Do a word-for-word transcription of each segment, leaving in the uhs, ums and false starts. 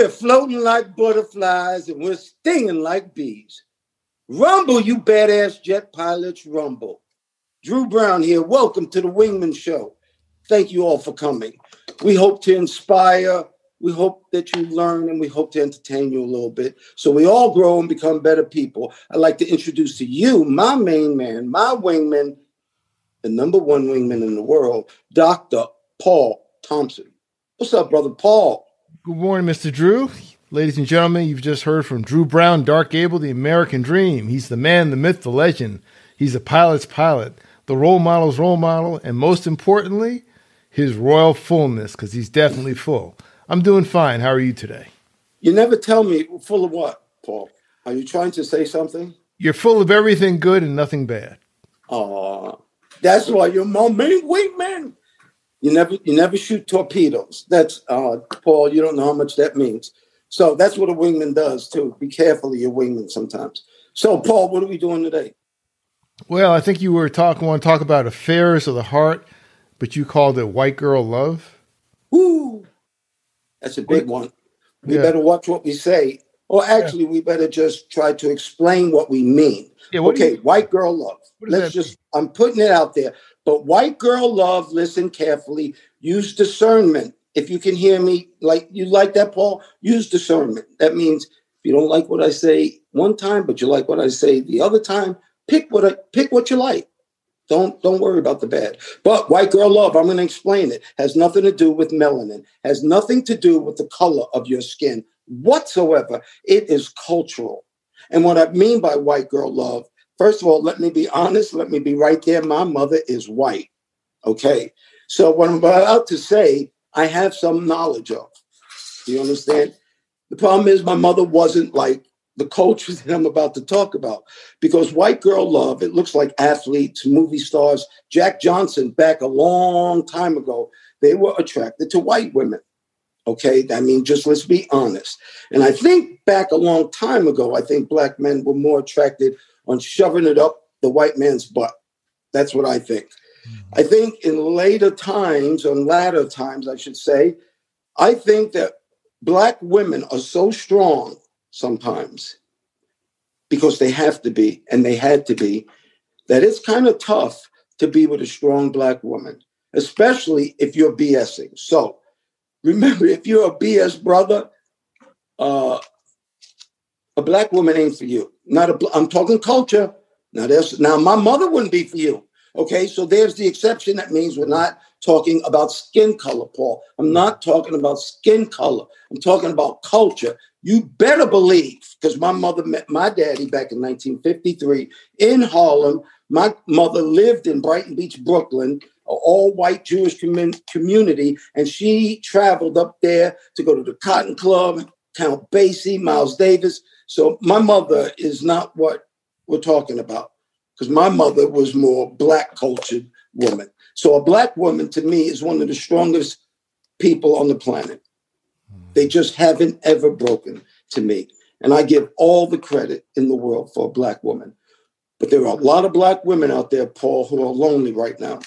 We're floating like butterflies and we're stinging like bees. Rumble, you badass jet pilots, rumble. Drew Brown here. Welcome to the Wingman Show. Thank you all for coming. We hope to inspire. We hope that you learn, and we hope to entertain you a little bit so we all grow and become better people. I'd like to introduce to you my main man, my wingman, the number one wingman in the world, Doctor Paul Thompson. What's up, brother Paul? Good morning, Mister Drew. Ladies and gentlemen, you've just heard from Drew Brown, Dark Gable, the American Dream. He's the man, the myth, the legend. He's a pilot's pilot, the role model's role model, and most importantly, his royal fullness, because he's definitely full. I'm doing fine. How are you today? You never tell me. Full of what, Paul? Are you trying to say something? You're full of everything good and nothing bad. Aw, uh, that's why you're my main wingman. You never, you never shoot torpedoes. That's, uh, Paul, you don't know how much that means. So that's what a wingman does, too. Be careful of your wingman sometimes. So, Paul, what are we doing today? Well, I think you were talking, want to talk about affairs of the heart, but you called it white girl love. Woo! That's a big one. We yeah. better watch what we say. Or actually, yeah. we better just try to explain what we mean. Yeah, what okay, you, white girl love. Let's just, mean? I'm putting it out there. But white girl love, listen carefully. Use discernment. If you can hear me, like you like that, Paul, use discernment. That means if you don't like what I say one time, but you like what I say the other time, pick what I, pick what you like. Don't don't worry about the bad. But white girl love, I'm going to explain it, has nothing to do with melanin, has nothing to do with the color of your skin whatsoever. It is cultural. And what I mean by white girl love, first of all, let me be honest. Let me be right there. My mother is white. Okay. So what I'm about to say, I have some knowledge of. Do you understand? The problem is my mother wasn't like the culture that I'm about to talk about, because white girl love, it looks like athletes, movie stars, Jack Johnson back a long time ago, they were attracted to white women. Okay. I mean, just let's be honest. And I think back a long time ago, I think black men were more attracted on shoving it up the white man's butt. That's what I think. I think in later times, on latter times, I should say, I think that black women are so strong sometimes, because they have to be, and they had to be, that it's kind of tough to be with a strong black woman, especially if you're BSing. So remember, if you're a B S brother, uh, a black woman ain't for you. Not a, I'm talking culture. Now, there's, now my mother wouldn't be for you. Okay, so there's the exception. That means we're not talking about skin color, Paul. I'm not talking about skin color. I'm talking about culture. You better believe, because my mother met my daddy back in nineteen fifty-three in Harlem. My mother lived in Brighton Beach, Brooklyn, an all-white Jewish com- community, and she traveled up there to go to the Cotton Club, Count Basie, Miles Davis. So my mother is not what we're talking about, because my mother was more black-cultured woman. So a black woman, to me, is one of the strongest people on the planet. They just haven't ever broken to me. And I give all the credit in the world for a black woman. But there are a lot of black women out there, Paul, who are lonely right now.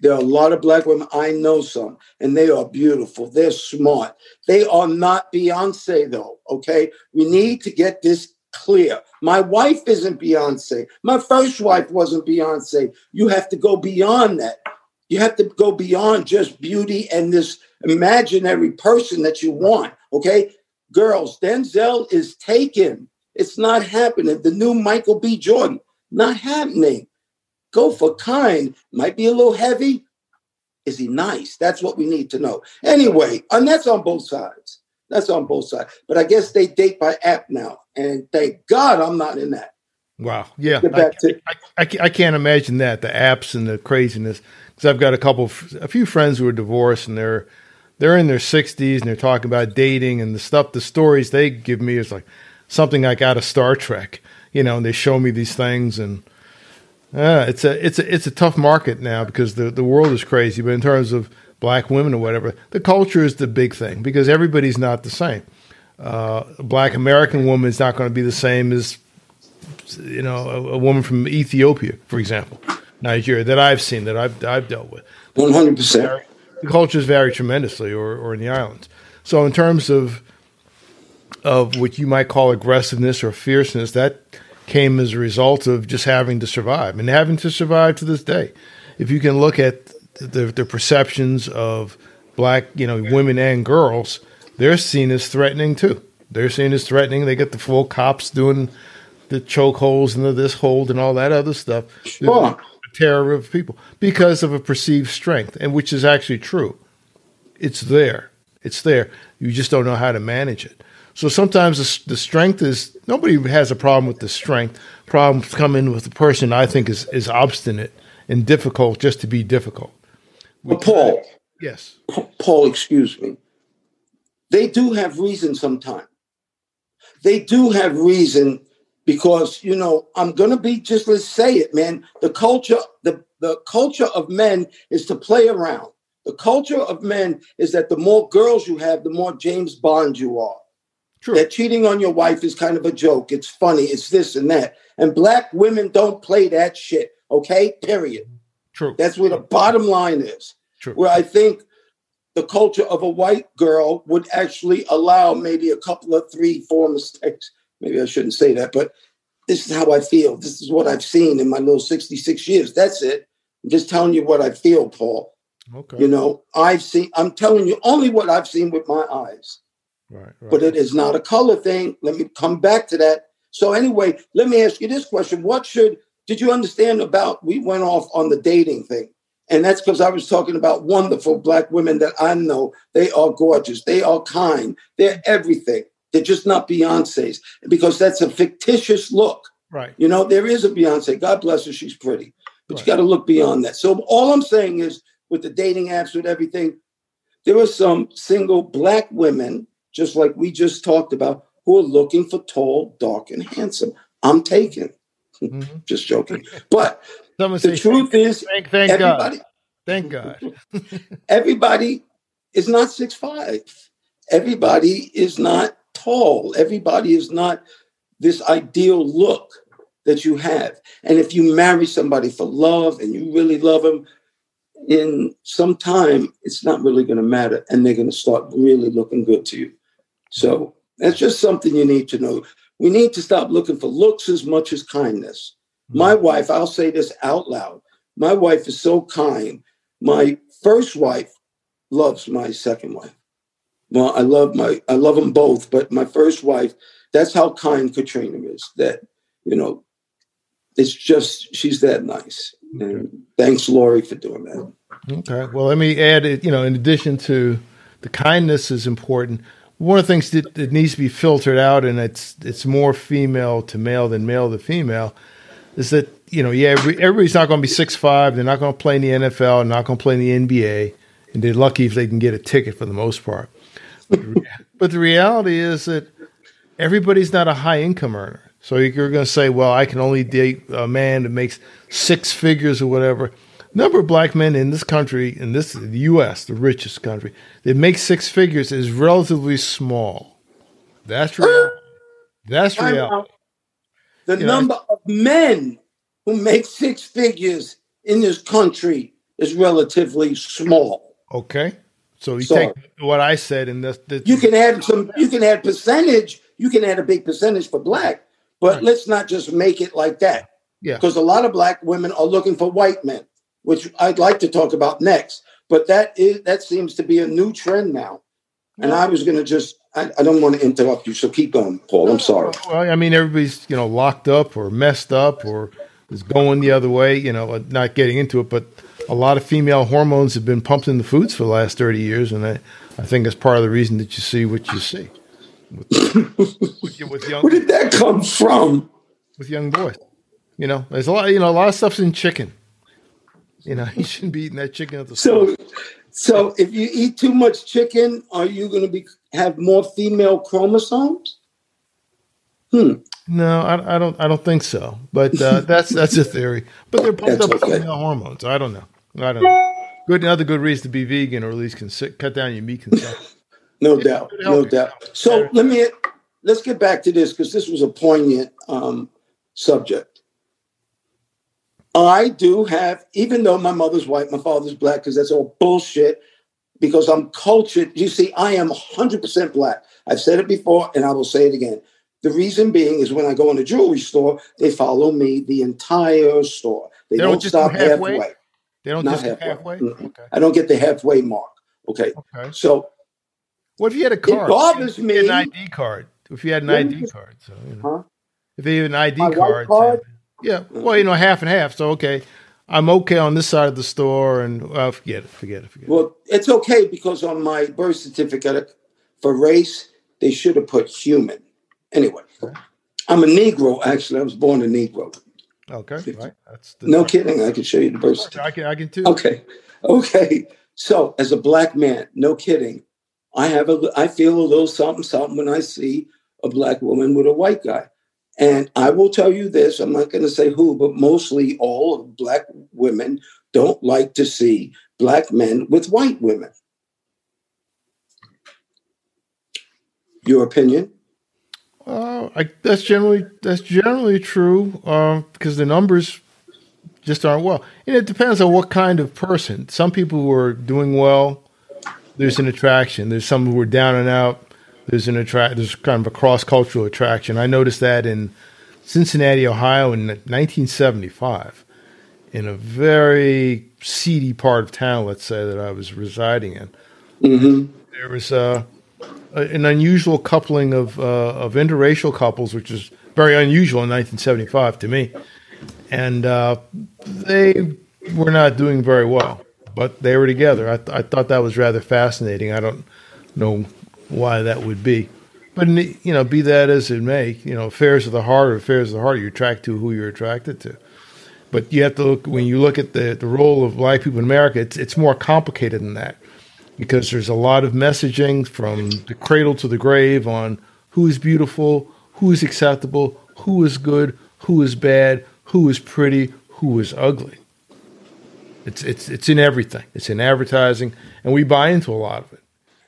There are a lot of black women. I know some, and they are beautiful. They're smart. They are not Beyonce, though, okay? We need to get this clear. My wife isn't Beyonce. My first wife wasn't Beyonce. You have to go beyond that. You have to go beyond just beauty and this imaginary person that you want, okay? Girls, Denzel is taken. It's not happening. The new Michael B. Jordan, not happening. Go for kind. Might be a little heavy. Is he nice? That's what we need to know. Anyway, and that's on both sides. That's on both sides. But I guess they date by app now, and thank God I'm not in that. Wow. Yeah. I, to- I, I, I can't imagine that, the apps and the craziness, because I've got a couple, a few friends who are divorced, and they're They're in their sixties and they're talking about dating, and the stuff, the stories they give me is like something like out of Star Trek, you know, and they show me these things, and uh, it's a, it's a, it's a tough market now, because the, the world is crazy. But in terms of black women or whatever, the culture is the big thing, because everybody's not the same. Uh, a black American woman is not going to be the same as, you know, a, a woman from Ethiopia, for example, Nigeria, that I've seen, that I've, I've dealt with. one hundred percent. The cultures vary tremendously, or, or in the islands. So in terms of of what you might call aggressiveness or fierceness, that came as a result of just having to survive and having to survive to this day. If you can look at the, the perceptions of black, you know, women and girls, they're seen as threatening too. They're seen as threatening. They get the full cops doing the chokeholds and the this hold and all that other stuff. Sure. The terror of people because of a perceived strength, and which is actually true. It's there. It's there. You just don't know how to manage it. So sometimes the, the strength is, nobody has a problem with the strength. Problems come in with the person I think is, is obstinate and difficult just to be difficult. But Paul. Yes. Paul, excuse me. They do have reason sometimes. They do have reason because, you know, I'm going to be, just let's say it, man. The culture, the, the culture of men is to play around. The culture of men is that the more girls you have, the more James Bond you are. True. That cheating on your wife is kind of a joke. It's funny. It's this and that. And black women don't play that shit. Okay? Period. True. That's where the bottom line is. True. Where I think the culture of a white girl would actually allow maybe a couple of three, four mistakes. Maybe I shouldn't say that, but this is how I feel. This is what I've seen in my little sixty-six years. That's it. I'm just telling you what I feel, Paul. Okay. You know, I've seen, I'm telling you only what I've seen with my eyes. Right, right. But it is not a color thing. Let me come back to that. So anyway, let me ask you this question. What should, did you understand about, we went off on the dating thing. And that's because I was talking about wonderful black women that I know. They are gorgeous. They are kind. They're everything. They're just not Beyoncé's because that's a fictitious look. Right. You know, there is a Beyoncé. God bless her. She's pretty. But right. You got to look beyond that. So all I'm saying is with the dating apps, with everything, there are some single black women, just like we just talked about, who are looking for tall, dark, and handsome. I'm taken. Mm-hmm. Just joking. But the say, truth thank, is, thank, thank everybody, God. Thank God. Everybody is not six five. Everybody is not tall. Everybody is not this ideal look that you have. And if you marry somebody for love and you really love them, in some time, it's not really going to matter. And they're going to start really looking good to you. So that's just something you need to know. We need to stop looking for looks as much as kindness. My wife, I'll say this out loud. My wife is so kind. My first wife loves my second wife. Well, I love my, I love them both, but my first wife, that's how kind Katrina is. That, you know, it's just, she's that nice. And thanks, Lori, for doing that. Okay. Well, let me add it, you know, in addition to the kindness is important. One of the things that, that needs to be filtered out, and it's, it's more female to male than male to female, is that, you know, yeah, everybody's not going to be six five. They're not going to play in the N F L, they're not going to play in the N B A, and they're lucky if they can get a ticket for the most part. But, but the reality is that everybody's not a high income earner. So you're going to say, well, I can only date a man that makes six figures or whatever. Number of black men in this country, in this the U S, the richest country, that make six figures is relatively small. That's reality. That's reality. The you number know, of men who make six figures in this country is relatively small. Okay. So you so, take what I said and that's the, you can add some you can add percentage, you can add a big percentage for black, but right. Let's not just make it like that. Yeah. Because a lot of black women are looking for white men, which I'd like to talk about next. But that is that seems to be a new trend now. And I was going to just, I, I don't want to interrupt you, so keep going, Paul. I'm sorry. Well, I mean, everybody's, you know, locked up or messed up or is going the other way, you know, not getting into it. But a lot of female hormones have been pumped in the foods for the last thirty years. And I, I think that's part of the reason that you see what you see. With, with, with young, where did that come from? With young boys. You know, there's a lot, you know, a lot of stuff's in chicken. You know, you shouldn't be eating that chicken at the store. So, So if you eat too much chicken, are you going to be have more female chromosomes? Hmm. No, I, I don't. I don't think so. But uh, that's that's a theory. But they're pumped up with female hormones. I don't know. I don't know. Good, another good reason to be vegan, or at least consi- cut down your meat consumption. no yeah, doubt, no you. doubt. So let me let's get back to this because this was a poignant um, subject. I do have, even though my mother's white, my father's black, because that's all bullshit, because I'm cultured. You see, I am one hundred percent black. I've said it before, and I will say it again. The reason being is when I go in the jewelry store, they follow me the entire store. They, they don't, don't just stop halfway? halfway. They don't Not just halfway. halfway? Mm-hmm. Okay. I don't get the halfway mark. Okay. Okay. So what if you had a card? It bothers me. An I D card. If you had an I D card, so you know. Huh? If they had an I D card, card? Yeah. Well, you know, half and half. So okay, I'm okay on this side of the store, and uh, forget it, forget it, forget it. Well, it's okay because on my birth certificate for race, they should have put human. Anyway, okay. I'm a Negro. Actually, I was born a Negro. Okay, right. That's the no part. Kidding. I can show you the birth certificate. I can. I can too. Okay, okay. So, as a black man, no kidding. I have a, I feel a little something, something when I see a black woman with a white guy. And I will tell you this, I'm not going to say who, but mostly all of black women don't like to see black men with white women. Your opinion? Uh, I, that's generally, that's generally true uh, because the numbers just aren't well. And it depends on what kind of person. Some people who are doing well, there's an attraction. There's some who are down and out. There's an attract. There's kind of a cross-cultural attraction. I noticed that in Cincinnati, Ohio, in nineteen seventy-five, in a very seedy part of town, let's say, that I was residing in. Mm-hmm. There was a, a, an unusual coupling of uh, of interracial couples, which is very unusual in nineteen seventy-five to me, and uh, they were not doing very well. But they were together. I, th- I thought that was rather fascinating. I don't know why that would be, but you know, be that as it may, you know, affairs of the heart or affairs of the heart, you attract to who you're attracted to. But you have to look when you look at the, the role of black people in America. It's it's more complicated than that because there's a lot of messaging from the cradle to the grave on who is beautiful, who is acceptable, who is good, who is bad, who is pretty, who is ugly. It's it's it's in everything. It's in advertising, and we buy into a lot of it.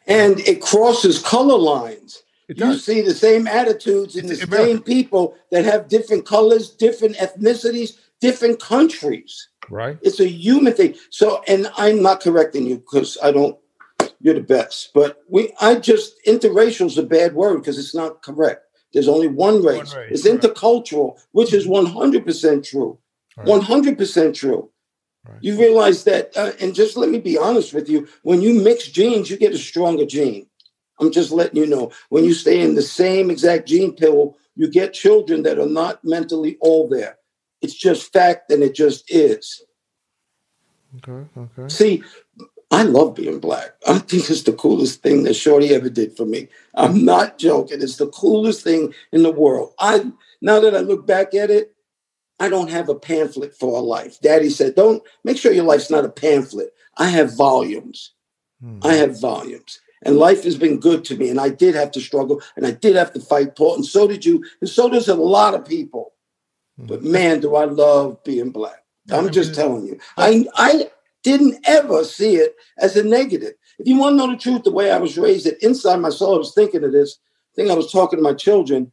And it crosses color lines. It does. You see the same attitudes in the same people that have different colors, different ethnicities, different countries. Right. It's a human thing. So, and I'm not correcting you because I don't. You're the best, but we. I just interracial is a bad word because it's not correct. There's only one race. One race it's right. Intercultural, which is one hundred percent true. Right. one hundred percent true. Right. You realize that, uh, and just let me be honest with you, when you mix genes, you get a stronger gene. I'm just letting you know. When you stay in the same exact gene pool, you get children that are not mentally all there. It's just fact, and it just is. Okay, okay. See, I love being black. I think it's the coolest thing that Shorty ever did for me. I'm not joking. It's the coolest thing in the world. I now that I look back at it, I don't have a pamphlet for a life. Daddy said, don't make sure your life's not a pamphlet. I have volumes. Hmm. I have volumes. And life has been good to me. And I did have to struggle. And I did have to fight, Paul. And so did you. And so does a lot of people. Hmm. But man, do I love being black. I'm just telling you. I, I didn't ever see it as a negative. If you want to know the truth, the way I was raised, that inside my soul, I was thinking of this. I think I was talking to my children.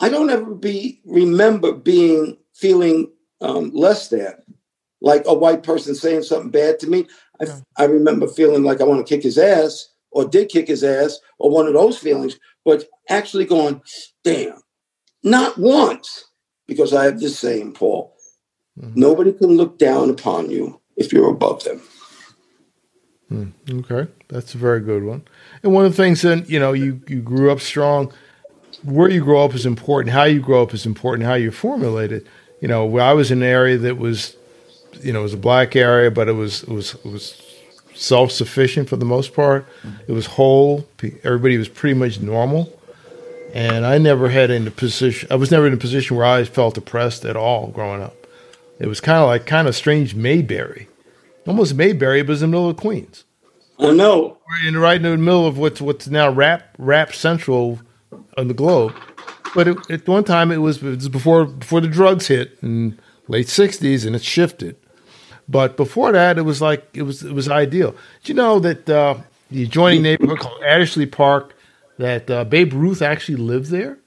I don't ever be remember being feeling um, less than, like a white person saying something bad to me. I, yeah. I remember feeling like I want to kick his ass, or did kick his ass, or one of those feelings. But actually going, damn, not once, because I have this saying, Paul: mm-hmm. Nobody can look down upon you if you're above them. Mm, okay, that's a very good one. And one of the things that you know, you you grew up strong. Where you grow up is important. How you grow up is important. How you're formulated. You know, I was in an area that was, you know, it was a black area, but it was it was it was self-sufficient for the most part. It was whole. Everybody was pretty much normal, and I never had in a position. I was never in a position where I felt oppressed at all growing up. It was kind of like kind of strange Mayberry, almost Mayberry, but it was in the middle of Queens. I know. We're in right in the middle of what's what's now rap rap central. On the globe, but it, at one time it was, it was before before the drugs hit in late sixties, and it shifted. But before that, it was like it was it was ideal. Do you know that uh, the adjoining neighborhood called Addersley Park, that uh, Babe Ruth actually lived there,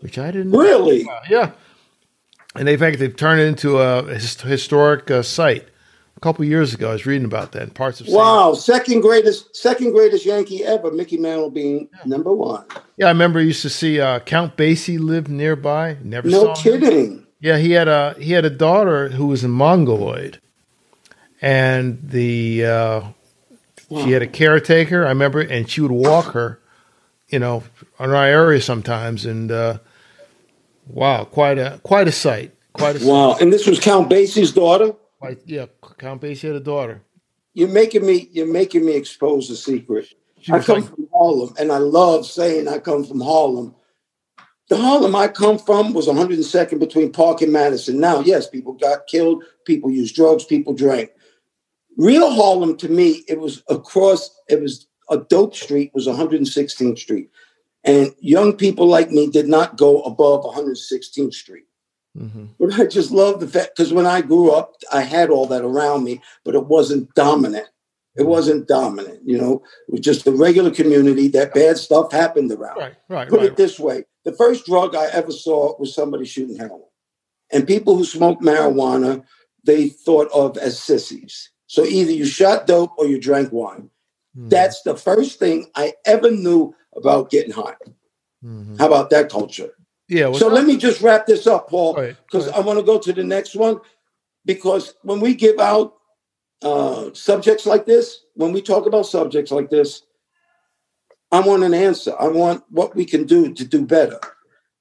which I didn't really know. Yeah, and in fact they've turned it into a historic uh, site a couple years ago. I was reading about that in parts of wow, San second greatest, second greatest Yankee ever, Mickey Mantle being yeah. number one. Yeah, I remember I used to see uh, Count Basie lived nearby. Never no saw kidding. Him. Yeah, he had a he had a daughter who was a Mongoloid, and the uh, wow. she had a caretaker. I remember, and she would walk her, you know, on our area sometimes, and uh, wow, quite a quite a sight. Quite a wow, sight. And this was Count Basie's daughter. Quite, yeah, Count Basie had a daughter. You're making me you're making me expose the secret. I come like, from Harlem, and I love saying I come from Harlem. The Harlem I come from was one hundred second between Park and Madison. Now, yes, people got killed, people used drugs, people drank. Real Harlem to me, it was across, it was a dope street, was one hundred sixteenth Street. And young people like me did not go above one hundred sixteenth Street. Mm-hmm. But I just love the fact, because when I grew up, I had all that around me, but it wasn't dominant. It wasn't dominant, you know. It was just a regular community that bad stuff happened around. Right, right, Put right, it this way. The first drug I ever saw was somebody shooting heroin. And people who smoked marijuana, they thought of as sissies. So either you shot dope or you drank wine. Mm-hmm. That's the first thing I ever knew about getting high. Mm-hmm. How about that culture? Yeah. Well, so let me just wrap this up, Paul, because right, right. I want to go to the next one. Because when we give out Uh, subjects like this, when we talk about subjects like this, I want an answer. I want what we can do to do better.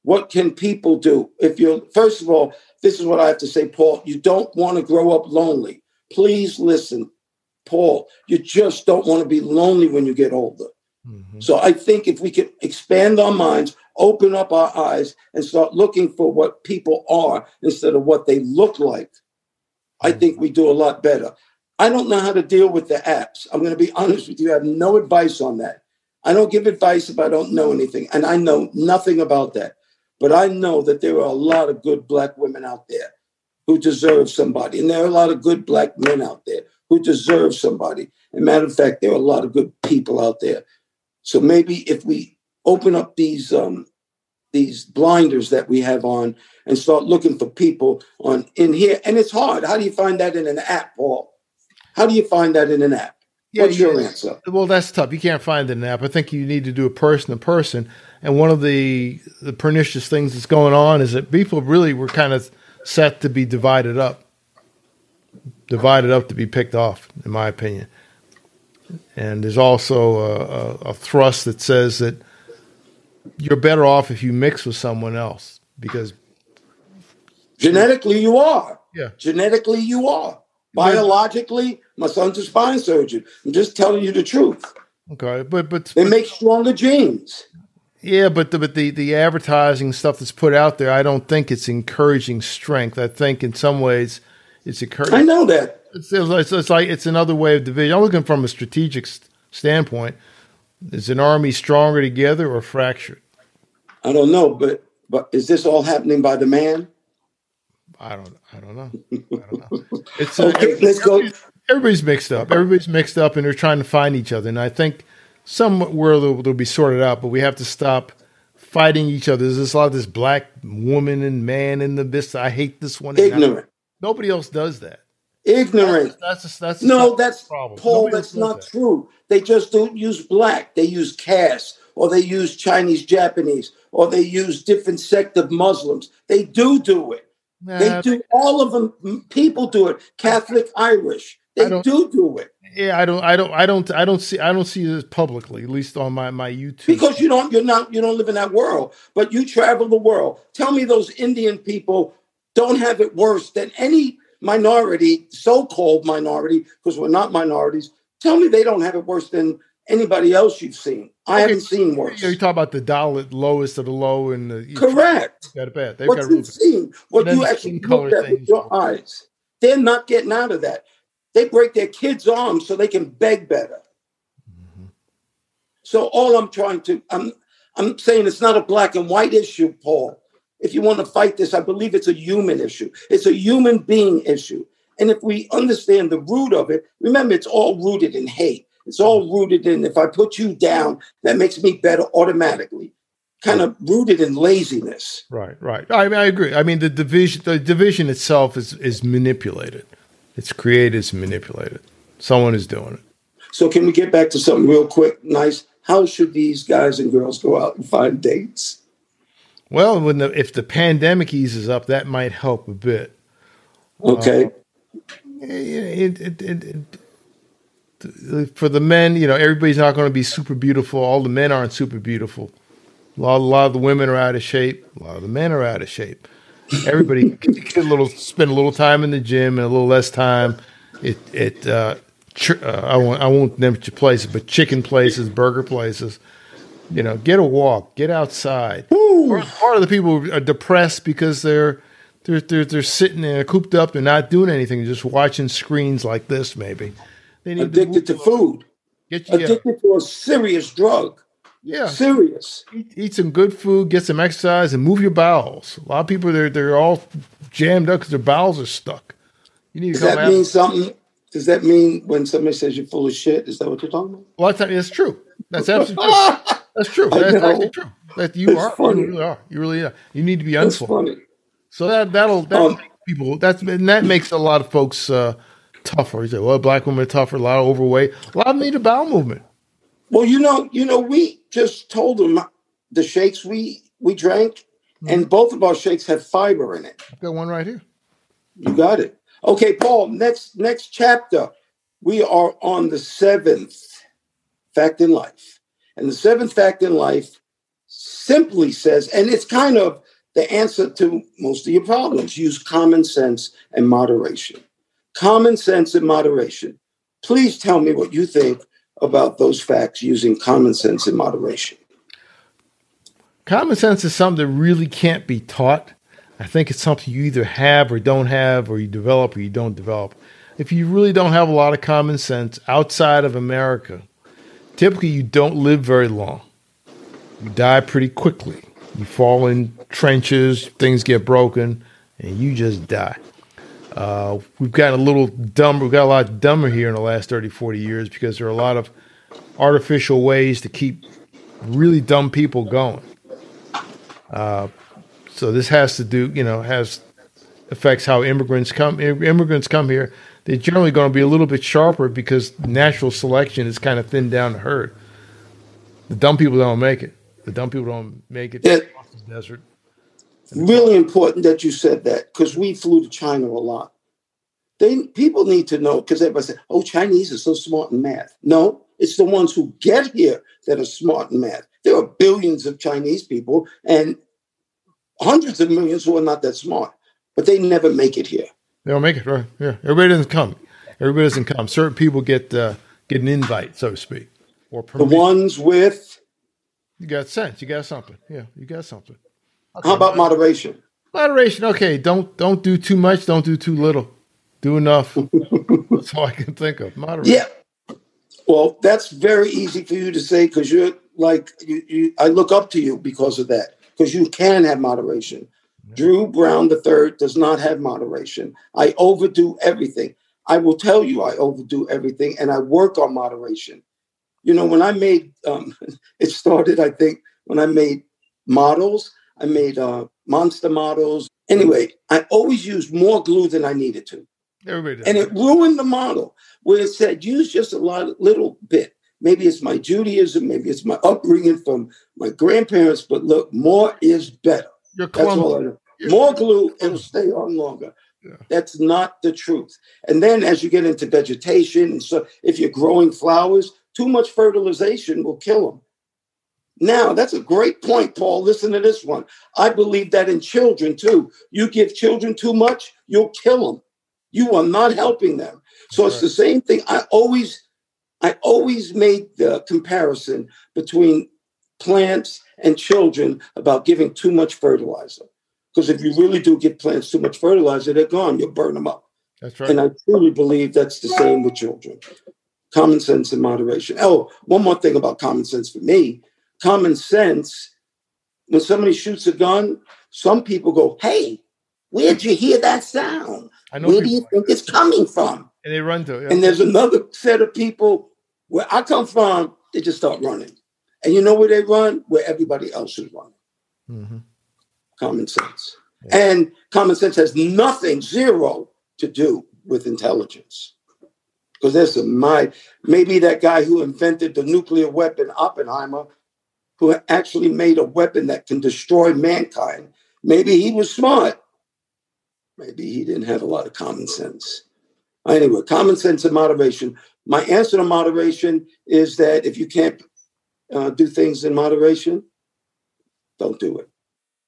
What can people do? If you're, first of all, this is what I have to say, Paul, you don't want to grow up lonely. Please listen, Paul, you just don't want to be lonely when you get older. Mm-hmm. So I think if we can expand our minds, open up our eyes, and start looking for what people are instead of what they look like, mm-hmm. I think we do a lot better. I don't know how to deal with the apps. I'm going to be honest with you. I have no advice on that. I don't give advice if I don't know anything. And I know nothing about that. But I know that there are a lot of good Black women out there who deserve somebody. And there are a lot of good Black men out there who deserve somebody. As a matter of fact, there are a lot of good people out there. So maybe if we open up these um, these blinders that we have on and start looking for people on in here. And it's hard. How do you find that in an app, Paul? How do you find that in an app? Yeah, What's your yeah, answer? Well, that's tough. You can't find it in an app. I think you need to do a person to person. And one of the, the pernicious things that's going on is that people really were kind of set to be divided up, divided up to be picked off, in my opinion. And there's also a, a, a thrust that says that you're better off if you mix with someone else because genetically you are. Yeah. Genetically you are. Biologically, my son's a spine surgeon. I'm just telling you the truth. Okay, but but they but, make stronger genes. Yeah, but the, but the the advertising stuff that's put out there, I don't think it's encouraging strength. I think in some ways it's encouraging. I know that it's, it's, it's like it's another way of division. I'm looking from a strategic st- standpoint. Is an army stronger together or fractured? I don't know, but but is this all happening by the man? I don't. I don't know. I don't know. It's, okay, everybody's, let's go. Everybody's, everybody's mixed up. Everybody's mixed up, and they're trying to find each other. And I think somewhere they'll, they'll be sorted out. But we have to stop fighting each other. There's this, a lot of this black woman and man in the this. I hate this one. Ignorant. Nobody else does that. Ignorant. That's that's, a, that's a no. That's problem. Paul. Nobody that's not that. True. They just don't use black. They use caste, or they use Chinese, Japanese, or they use different sect of Muslims. They do do it. Nah, they do all of them. People do it. Catholic, Irish. They do do it. Yeah, I don't. I don't. I don't. I don't see. I don't see this publicly, at least on my, my YouTube. Because you don't. You're not. You don't live in that world. But you travel the world. Tell me, those Indian people don't have it worse than any minority, so-called minority, because we're not minorities. Tell me they don't have it worse than anybody else you've seen. I okay. haven't seen worse. You talk about the dollar lowest of the low and the correct. Got it bad. They've what got you've seen, what you actually looked at with your eyes. They're not getting out of that. They break their kids' arms so they can beg better. Mm-hmm. So all I'm trying to, I'm, I'm saying it's not a black and white issue, Paul. If you want to fight this, I believe it's a human issue. It's a human being issue. And if we understand the root of it, remember it's all rooted in hate. It's all rooted in, if I put you down, that makes me better automatically. Kind of rooted in laziness. Right, right. I mean, I agree. I mean, the division, the division itself is is manipulated. It's created, it's manipulated. Someone is doing it. So can we get back to something real quick, nice? How should these guys and girls go out and find dates? Well, when the, if the pandemic eases up, that might help a bit. Okay. Uh, it, it, it, it, for the men, you know, everybody's not going to be super beautiful. All the men aren't super beautiful. A lot, a lot of the women are out of shape. A lot of the men are out of shape. Everybody can a little, spend a little time in the gym and a little less time. It, it, uh, Uh, I won't, I won't name places, but chicken places, burger places, you know, get a walk, get outside. Woo! Part of the people are depressed because they're, they're, they're, they're sitting there cooped up. They're not doing anything. Just watching screens like this. Maybe they need addicted to, to food, get you, addicted yeah. to a serious drug. Yeah. Serious. Eat, eat some good food, get some exercise and move your bowels. A lot of people, they're, they're all jammed up because their bowels are stuck. You need to Does come that out. mean something? Does that mean when somebody says you're full of shit, is that what you're talking about? Well, that's, that's true. That's absolutely true. That's true. That's absolutely true. That you it's are. Funny. You really are. You really are. You need to be unfull. So that that'll that um, make people. That's and that makes a lot of folks uh, tougher. You say, well, black women are tougher. A lot of overweight. A lot of need a bowel movement. Well, you know, you know, we just told them the shakes we we drank, mm-hmm. and both of our shakes have fiber in it. I've got one right here. You got it. Okay, Paul, next next chapter, we are on the seventh fact in life. And the seventh fact in life simply says, and it's kind of the answer to most of your problems, use common sense and moderation. Common sense and moderation. Please tell me what you think about those facts using common sense and moderation. Common sense is something that really can't be taught. I think it's something you either have or don't have, or you develop or you don't develop. If you really don't have a lot of common sense outside of America, typically you don't live very long. You die pretty quickly. You fall in trenches, things get broken, and you just die. Uh, we've got a little dumber. We've got a lot dumber here in the last thirty, forty years because there are a lot of artificial ways to keep really dumb people going. Uh, So this has to do, you know, has affects how immigrants come. Immigrants come here. They're generally going to be a little bit sharper because natural selection is kind of thinned down the herd. The dumb people don't make it. The dumb people don't make it. It the desert. Really important that you said that because we flew to China a lot. They people need to know because everybody said, "Oh, Chinese are so smart in math." No, it's the ones who get here that are smart in math. There are billions of Chinese people and hundreds of millions who are not that smart, but they never make it here. They don't make it, right? Yeah, everybody doesn't come. Everybody doesn't come. Certain people get uh, get an invite, so to speak, or permission. The ones with you got sense. You got something. Yeah, you got something. Okay. How about moderation? Moderation. Okay, don't don't do too much. Don't do too little. Do enough. That's all I can think of. Moderation. Yeah. Well, that's very easy for you to say because you're like you, you. I look up to you because of that. Because you can have moderation. Yeah. Drew Brown the third does not have moderation. I overdo everything. I will tell you I overdo everything, and I work on moderation. You know, when I made, um, it started, I think, when I made models, I made uh, monster models. Anyway, I always used more glue than I needed to. Everybody does. And it ruined the model where it said, use just a lot, little bit. Maybe it's my Judaism. Maybe it's my upbringing from my grandparents. But look, more is better. You're clumsy. That's all I know. More glue, it'll stay on longer. Yeah. That's not the truth. And then as you get into vegetation, and so if you're growing flowers, too much fertilization will kill them. Now, that's a great point, Paul. Listen to this one. I believe that in children, too. You give children too much, you'll kill them. You are not helping them. So All it's right. the same thing. I always... I always made the comparison between plants and children about giving too much fertilizer. Because if you really do give plants too much fertilizer, they're gone. You'll burn them up. That's right. And I truly believe that's the same with children. Common sense and moderation. Oh, one more thing about common sense for me. Common sense, when somebody shoots a gun, some people go, hey, where'd you hear that sound? I know Where do you like think that. it's coming from? And they run to it. Yeah. And there's another set of people where I come from, they just start running. And you know where they run? Where everybody else is running. Mm-hmm. Common sense. Yeah. And common sense has nothing, zero, to do with intelligence. Because there's a mind. Maybe that guy who invented the nuclear weapon, Oppenheimer, who actually made a weapon that can destroy mankind, maybe he was smart. Maybe he didn't have a lot of common sense. Anyway, common sense and moderation. My answer to moderation is that if you can't uh, do things in moderation, don't do it.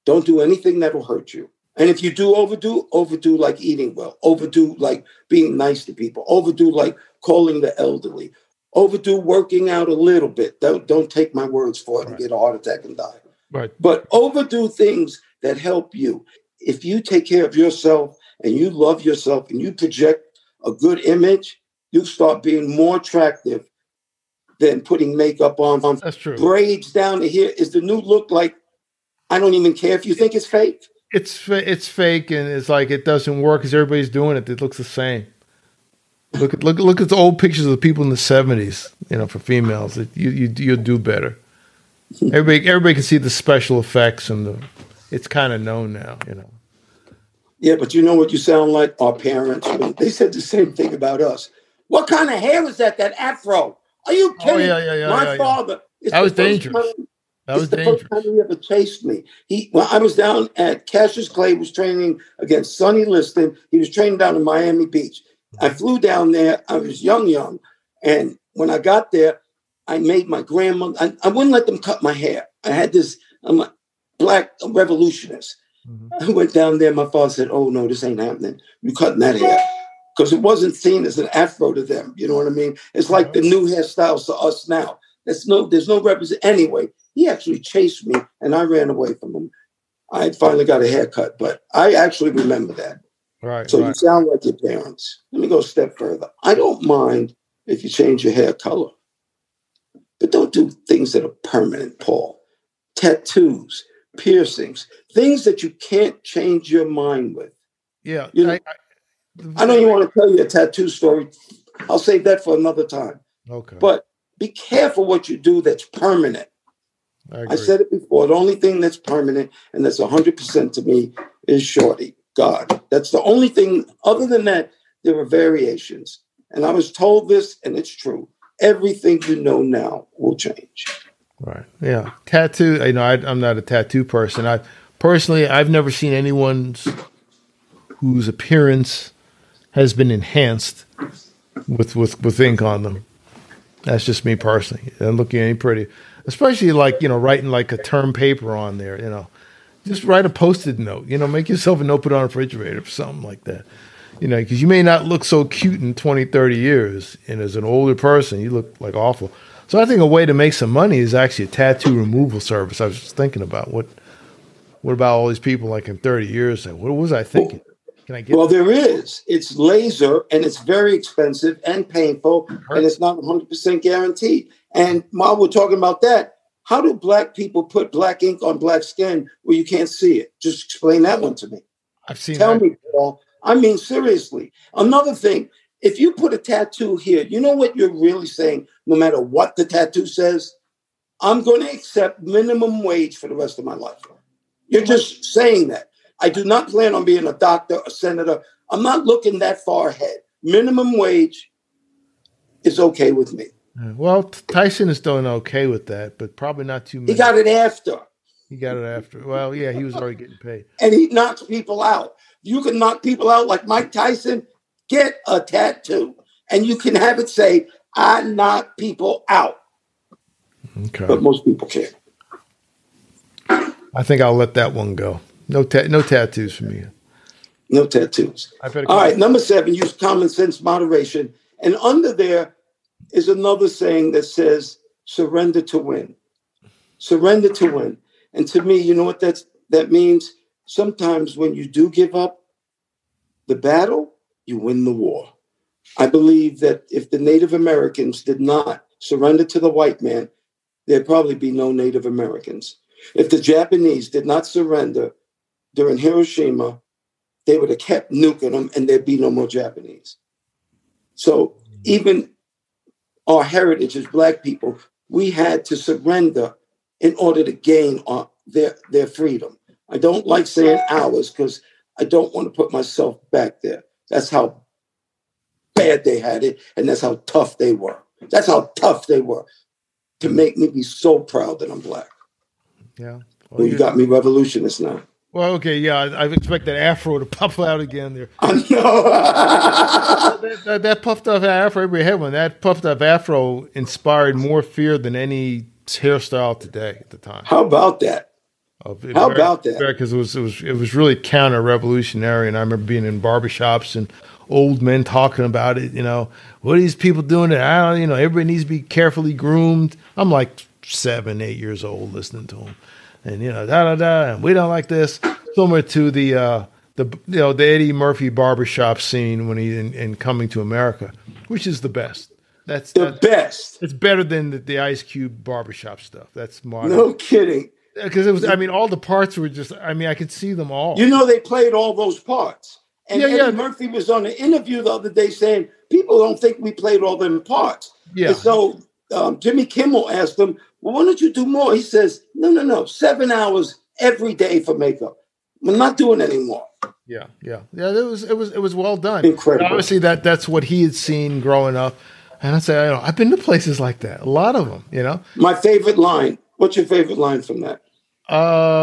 Don't do anything that will hurt you. And if you do overdo, overdo like eating well, overdo like being nice to people, overdo like calling the elderly, overdo working out a little bit. Don't, don't take my words for it and right. get a heart attack and die. Right. But overdo things that help you. If you take care of yourself and you love yourself and you project a good image, you start being more attractive than putting makeup on. That's true. Braids down to here is the new look. Like, I don't even care if you think it's fake. It's it's fake, and it's like it doesn't work because everybody's doing it. It looks the same. Look at look look at the old pictures of the people in the seventies. You know, for females, it, you you you'll do better. Everybody everybody can see the special effects and the. It's kind of known now, you know. Yeah, but you know what you sound like? Our parents, they said the same thing about us. What kind of hair is that? That afro? Are you kidding? Oh, yeah, yeah, yeah, My yeah, father. Yeah. That was dangerous. Time, that was the dangerous. First time he ever chased me. He, when I was down at Cassius Clay, was training against Sonny Liston. He was training down in Miami Beach. I flew down there. I was young, young. And when I got there, I made my grandmother. I, I wouldn't let them cut my hair. I had this. I'm like, Black revolutionist. Mm-hmm. I went down there. My father said, "Oh no, this ain't happening. You're cutting that hair," because it wasn't seen as an afro to them. You know what I mean? It's like oh. the new hairstyles to us now. There's no, there's no represent. Anyway, he actually chased me, and I ran away from him. I finally got a haircut, but I actually remember that. Right. So right. you sound like your parents. Let me go a step further. I don't mind if you change your hair color, but don't do things that are permanent, Paul. Tattoos. Piercings, things that you can't change your mind with. Yeah. You know, I, I, I don't even want to tell you a tattoo story. I'll save that for another time. Okay. But be careful what you do that's permanent. I, I said it before. The only thing that's permanent, and that's one hundred percent to me, is Shorty. God. That's the only thing. Other than that, there are variations. And I was told this, and it's true. Everything you know now will change. Right. Yeah. Tattoo. You know, I, I'm not a tattoo person. I personally, I've never seen anyone's whose appearance has been enhanced with, with, with ink on them. That's just me personally. I'm looking any pretty, especially like, you know, writing like a term paper on there, you know, just write a Post-it note, you know, make yourself a note, put on a refrigerator or something like that, you know, cause you may not look so cute in twenty, thirty years. And as an older person, you look like awful. So I think a way to make some money is actually a tattoo removal service. I was just thinking about what, what about all these people like in thirty years? Like, what was I thinking? Can I get? Well, there is. It's laser, and it's very expensive and painful, and it's not one hundred percent guaranteed. And while we're talking about that, how do black people put black ink on black skin where you can't see it? Just explain that one to me. I've seen. Tell me, Paul. I mean, seriously. Another thing. If you put a tattoo here, you know what you're really saying, no matter what the tattoo says? I'm going to accept minimum wage for the rest of my life. You're just saying that. I do not plan on being a doctor, a senator. I'm not looking that far ahead. Minimum wage is okay with me. Well, Tyson is doing okay with that, but probably not too much. He got it after. He got it after. Well, yeah, he was already getting paid. And he knocks people out. You can knock people out like Mike Tyson. Get a tattoo, and you can have it say, "I knock people out." Okay. But most people can't. I think I'll let that one go. No, ta- no tattoos for me. No tattoos. I better All right, number seven, use common sense, moderation. And under there is another saying that says, surrender to win. Surrender to win. And to me, you know what that's, that means? Sometimes when you do give up the battle, you win the war. I believe that if the Native Americans did not surrender to the white man, there'd probably be no Native Americans. If the Japanese did not surrender during Hiroshima, they would have kept nuking them and there'd be no more Japanese. So even our heritage as black people, we had to surrender in order to gain our, their, their freedom. I don't like saying ours because I don't want to put myself back there. That's how bad they had it, and that's how tough they were. That's how tough they were to make me be so proud that I'm black. Yeah. Well, well, you got me revolutionist now. Well, okay, yeah, I, I expect that afro to puff out again there. I know. that, that, that puffed up afro, every head one, that puffed up afro inspired more fear than any hairstyle today at the time. How about that? Of America, How about that? Because it was, it was it was really counter-revolutionary, and I remember being in barbershops and old men talking about it. You know, what are these people doing? That I don't, you know, everybody needs to be carefully groomed. I'm like seven, eight years old listening to them, and you know, da da da. And we don't like this. Similar to the uh, the you know the Eddie Murphy barbershop scene when he in, in Coming to America, which is the best. That's the that's, best. It's better than the, the Ice Cube barbershop stuff. That's modern. No kidding. Because it was, I mean, all the parts were just, I mean, I could see them all. You know, they played all those parts. And yeah, Eddie yeah. Murphy was on an interview the other day saying, people don't think we played all them parts. Yeah. And so um, Jimmy Kimmel asked him, well, why don't you do more? He says, no, no, no, seven hours every day for makeup. We're not doing it anymore. Yeah, yeah. Yeah, it was it was, it was well done. Incredible. But obviously, that that's what he had seen growing up. And I say, you know, I've been to places like that, a lot of them, you know. My favorite line. What's your favorite line from that? Uh,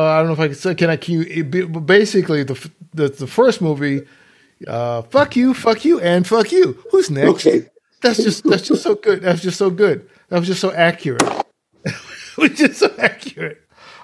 I don't know if I can say. Can I? Can you, be, basically, the, the the first movie, uh, fuck you, fuck you, and fuck you. Who's next? Okay. That's just that's just so good. That's just so good. That was just so accurate. We're just so accurate.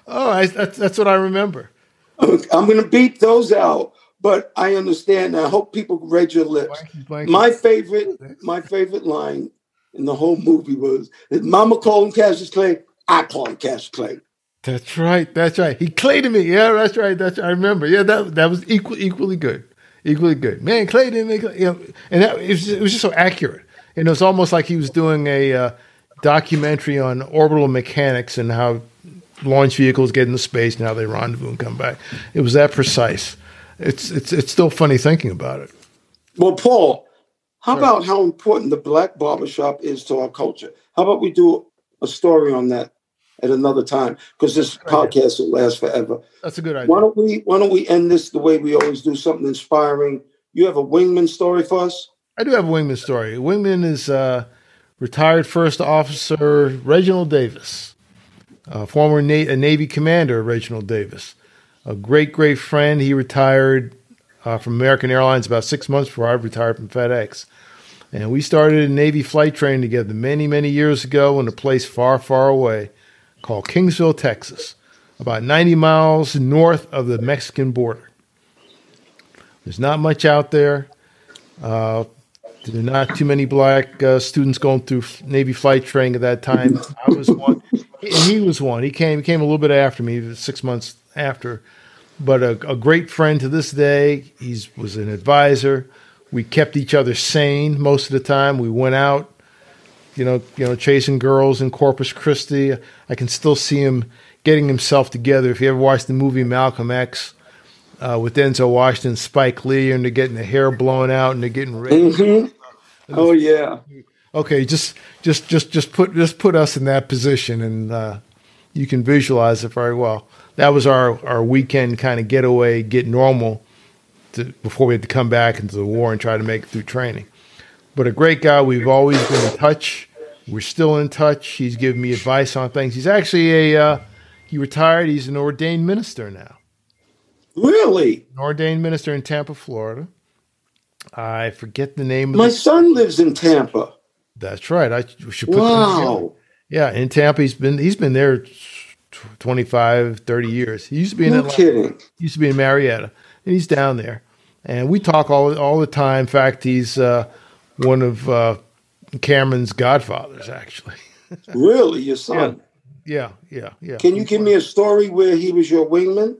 Oh, I, that's that's what I remember. I'm going to beat those out, but I understand. I hope people read your lips. Blanky, blanky. My favorite, my favorite line in the whole movie was, "Mama called him Cassius Clay. I call him Cash Clay." That's right. That's right. He Clay to me. Yeah, that's right. That's right. I remember. Yeah, that that was equal, equally good. Equally good. Man, Clay to me. You know, and that, it, was just, it was just so accurate. And it was almost like he was doing a uh, documentary on orbital mechanics and how launch vehicles get into space and how they rendezvous and come back. It was that precise. It's it's it's still funny thinking about it. Well, Paul, how sure. about how important the black barbershop is to our culture? How about we do a story on that at another time, because this podcast will last forever. That's a good idea. Why don't we why don't we end this the way we always do, something inspiring? You have a wingman story for us? I do have a wingman story. Wingman is uh, retired first officer Reginald Davis, uh, former Na- a Navy commander Reginald Davis, a great, great friend. He retired uh, from American Airlines about six months before I retired from FedEx. And we started a Navy flight training together many, many years ago in a place far, far away called Kingsville, Texas, about ninety miles north of the Mexican border. There's not much out there. Uh, there are not too many black uh, students going through Navy flight training at that time. I was one, and he was one. He came, he came a little bit after me, six months after, but a, a great friend to this day. He was an advisor. We kept each other sane most of the time. We went out, You know, you know, chasing girls in Corpus Christi. I can still see him getting himself together. If you ever watched the movie Malcolm X uh, with Denzel Washington, Spike Lee, and they're getting their hair blown out and they're getting ready. Mm-hmm. Oh yeah. Okay, just just just just put just put us in that position, and uh, you can visualize it very well. That was our, our weekend kind of getaway, get normal, to, before we had to come back into the war and try to make it through training. But a great guy. We've always been in touch. We're still in touch. He's given me advice on things. He's actually a, uh, he retired. He's an ordained minister now. Really? An ordained minister in Tampa, Florida. I forget the name of My the- son lives in Tampa. That's right. I should put Wow. Yeah, in Tampa. He's been, he's been there twenty-five, thirty years. He used to be in No Atlanta. Kidding. He used to be in Marietta. And he's down there. And we talk all, all the time. In fact, he's, uh, one of uh, Cameron's godfathers, actually. Really? Your son? Yeah, yeah, yeah. yeah. Can you give me a story where he was your wingman?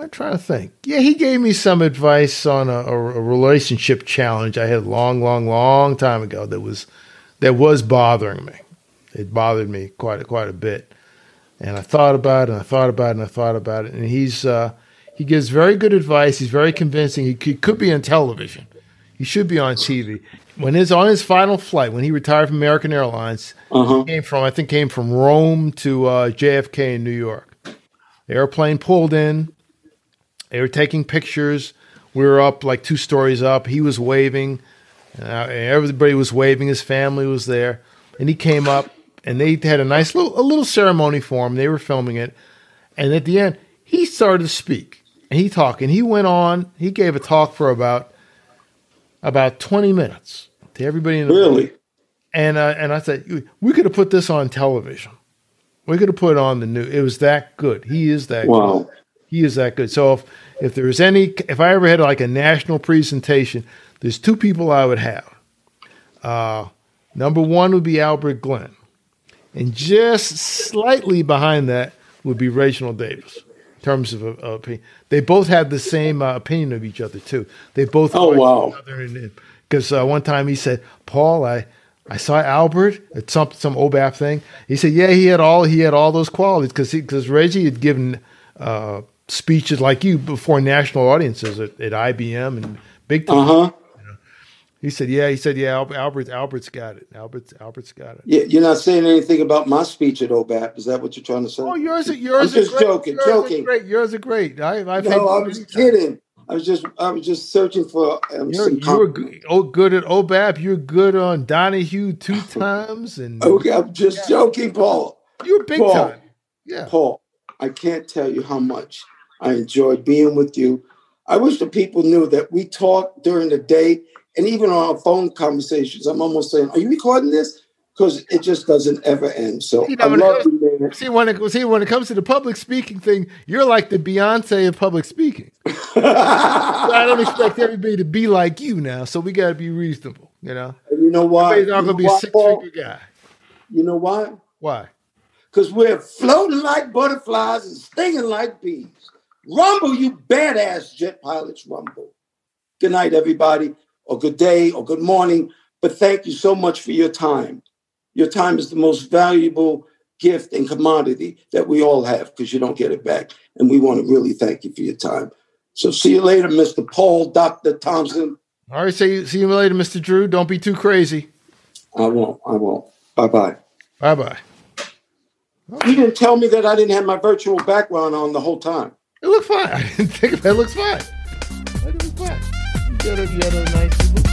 I'm trying to think. Yeah, he gave me some advice on a, a relationship challenge I had a long, long, long time ago that was that was bothering me. It bothered me quite a, quite a bit. And I thought about it, and I thought about it, and I thought about it. And he's uh, he gives very good advice. He's very convincing. He, he could be on television. He should be on T V. When his on his final flight, when he retired from American Airlines, uh-huh. he came from I think came from Rome to uh, J F K in New York. The airplane pulled in. They were taking pictures. We were up like two stories up. He was waving, And, I, and everybody was waving. His family was there. And he came up, and they had a nice little, a little ceremony for him. They were filming it. And at the end, he started to speak. And he talked. And he went on. He gave a talk for about about twenty minutes to everybody in the room. Really? And, uh, and I said, we could have put this on television. We could have put it on the news. It was that good. He is that wow. good. He is that good. So if, if there was any, if I ever had like a national presentation, there's two people I would have. Uh, number one would be Albert Glenn. And just slightly behind that would be Reginald Davis in terms of uh, opinion. They both had the same uh, opinion of each other too. They both. Oh, wow. Because uh, one time he said, Paul, I, I saw Albert at some some O B A P thing. He said, "Yeah, he had all he had all those qualities because because Reggie had given uh, speeches like you before national audiences at, at I B M and big time." Uh-huh. You know? He said, "Yeah, he said, yeah, Albert Albert's got it. Albert's Albert's got it." Yeah, you're not saying anything about my speech at O B A P. Is that what you're trying to say? Oh, yours, yours. I'm are just great. joking, yours joking. Are great. Yours are great. I, I've no, I was kidding. Time. I was just, I was just searching for. Um, you're some you're good, oh, good at O B A P. You're good on Donahue two times, and okay, I'm just yeah. joking, Paul. You're big Paul, time, yeah, Paul. I can't tell you how much I enjoyed being with you. I wish the people knew that we talked during the day and even on our phone conversations. I'm almost saying, "Are you recording this?" Because it just doesn't ever end. So you know, I love you, man. See when it see when it comes to the public speaking thing, you're like the Beyonce of public speaking. So I don't expect everybody to be like you now, so we got to be reasonable, you know. And you know why? Everybody's not going to be a six-figure guy. You know why? Why? Because we're floating like butterflies and stinging like bees. Rumble, you badass jet pilots, rumble. Good night, everybody, or good day, or good morning. But thank you so much for your time. Your time is the most valuable gift and commodity that we all have because you don't get it back. And we want to really thank you for your time. So see you later, Mister Paul, Doctor Thompson. All right, see you, see you later, Mister Drew. Don't be too crazy. I won't. I won't. Bye-bye. Bye-bye. You didn't tell me that I didn't have my virtual background on the whole time. It looked fine. I didn't think that looks fine. It looks fine. You got a nice